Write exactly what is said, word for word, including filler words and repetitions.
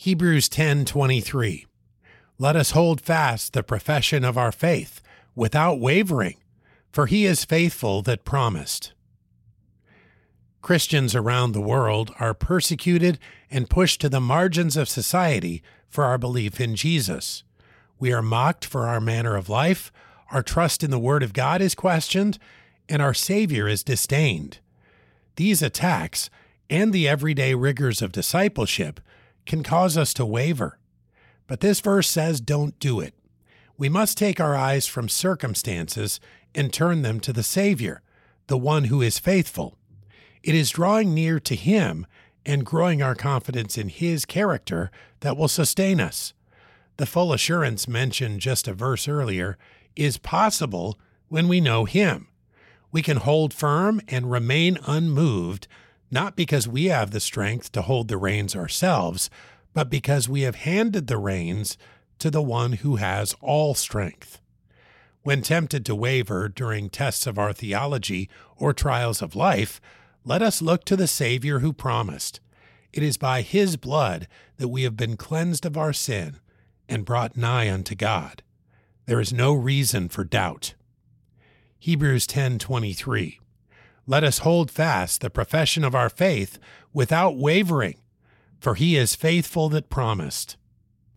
Hebrews ten twenty-three. Let us hold fast the profession of our faith without wavering, for he is faithful that promised. Christians around the world are persecuted and pushed to the margins of society for our belief in Jesus. We are mocked for our manner of life, our trust in the Word of God is questioned, and our Savior is disdained. These attacks and the everyday rigors of discipleship can cause us to waver. But this verse says don't do it. We must take our eyes from circumstances and turn them to the Savior, the one who is faithful. It is drawing near to Him and growing our confidence in His character that will sustain us. The full assurance mentioned just a verse earlier is possible when we know Him. We can hold firm and remain unmoved, not because we have the strength to hold the reins ourselves, but because we have handed the reins to the one who has all strength. When tempted to waver during tests of our theology or trials of life, let us look to the Savior who promised. It is by His blood that we have been cleansed of our sin and brought nigh unto God. There is no reason for doubt. Hebrews ten twenty-three. Let us hold fast the profession of our faith without wavering, for he is faithful that promised.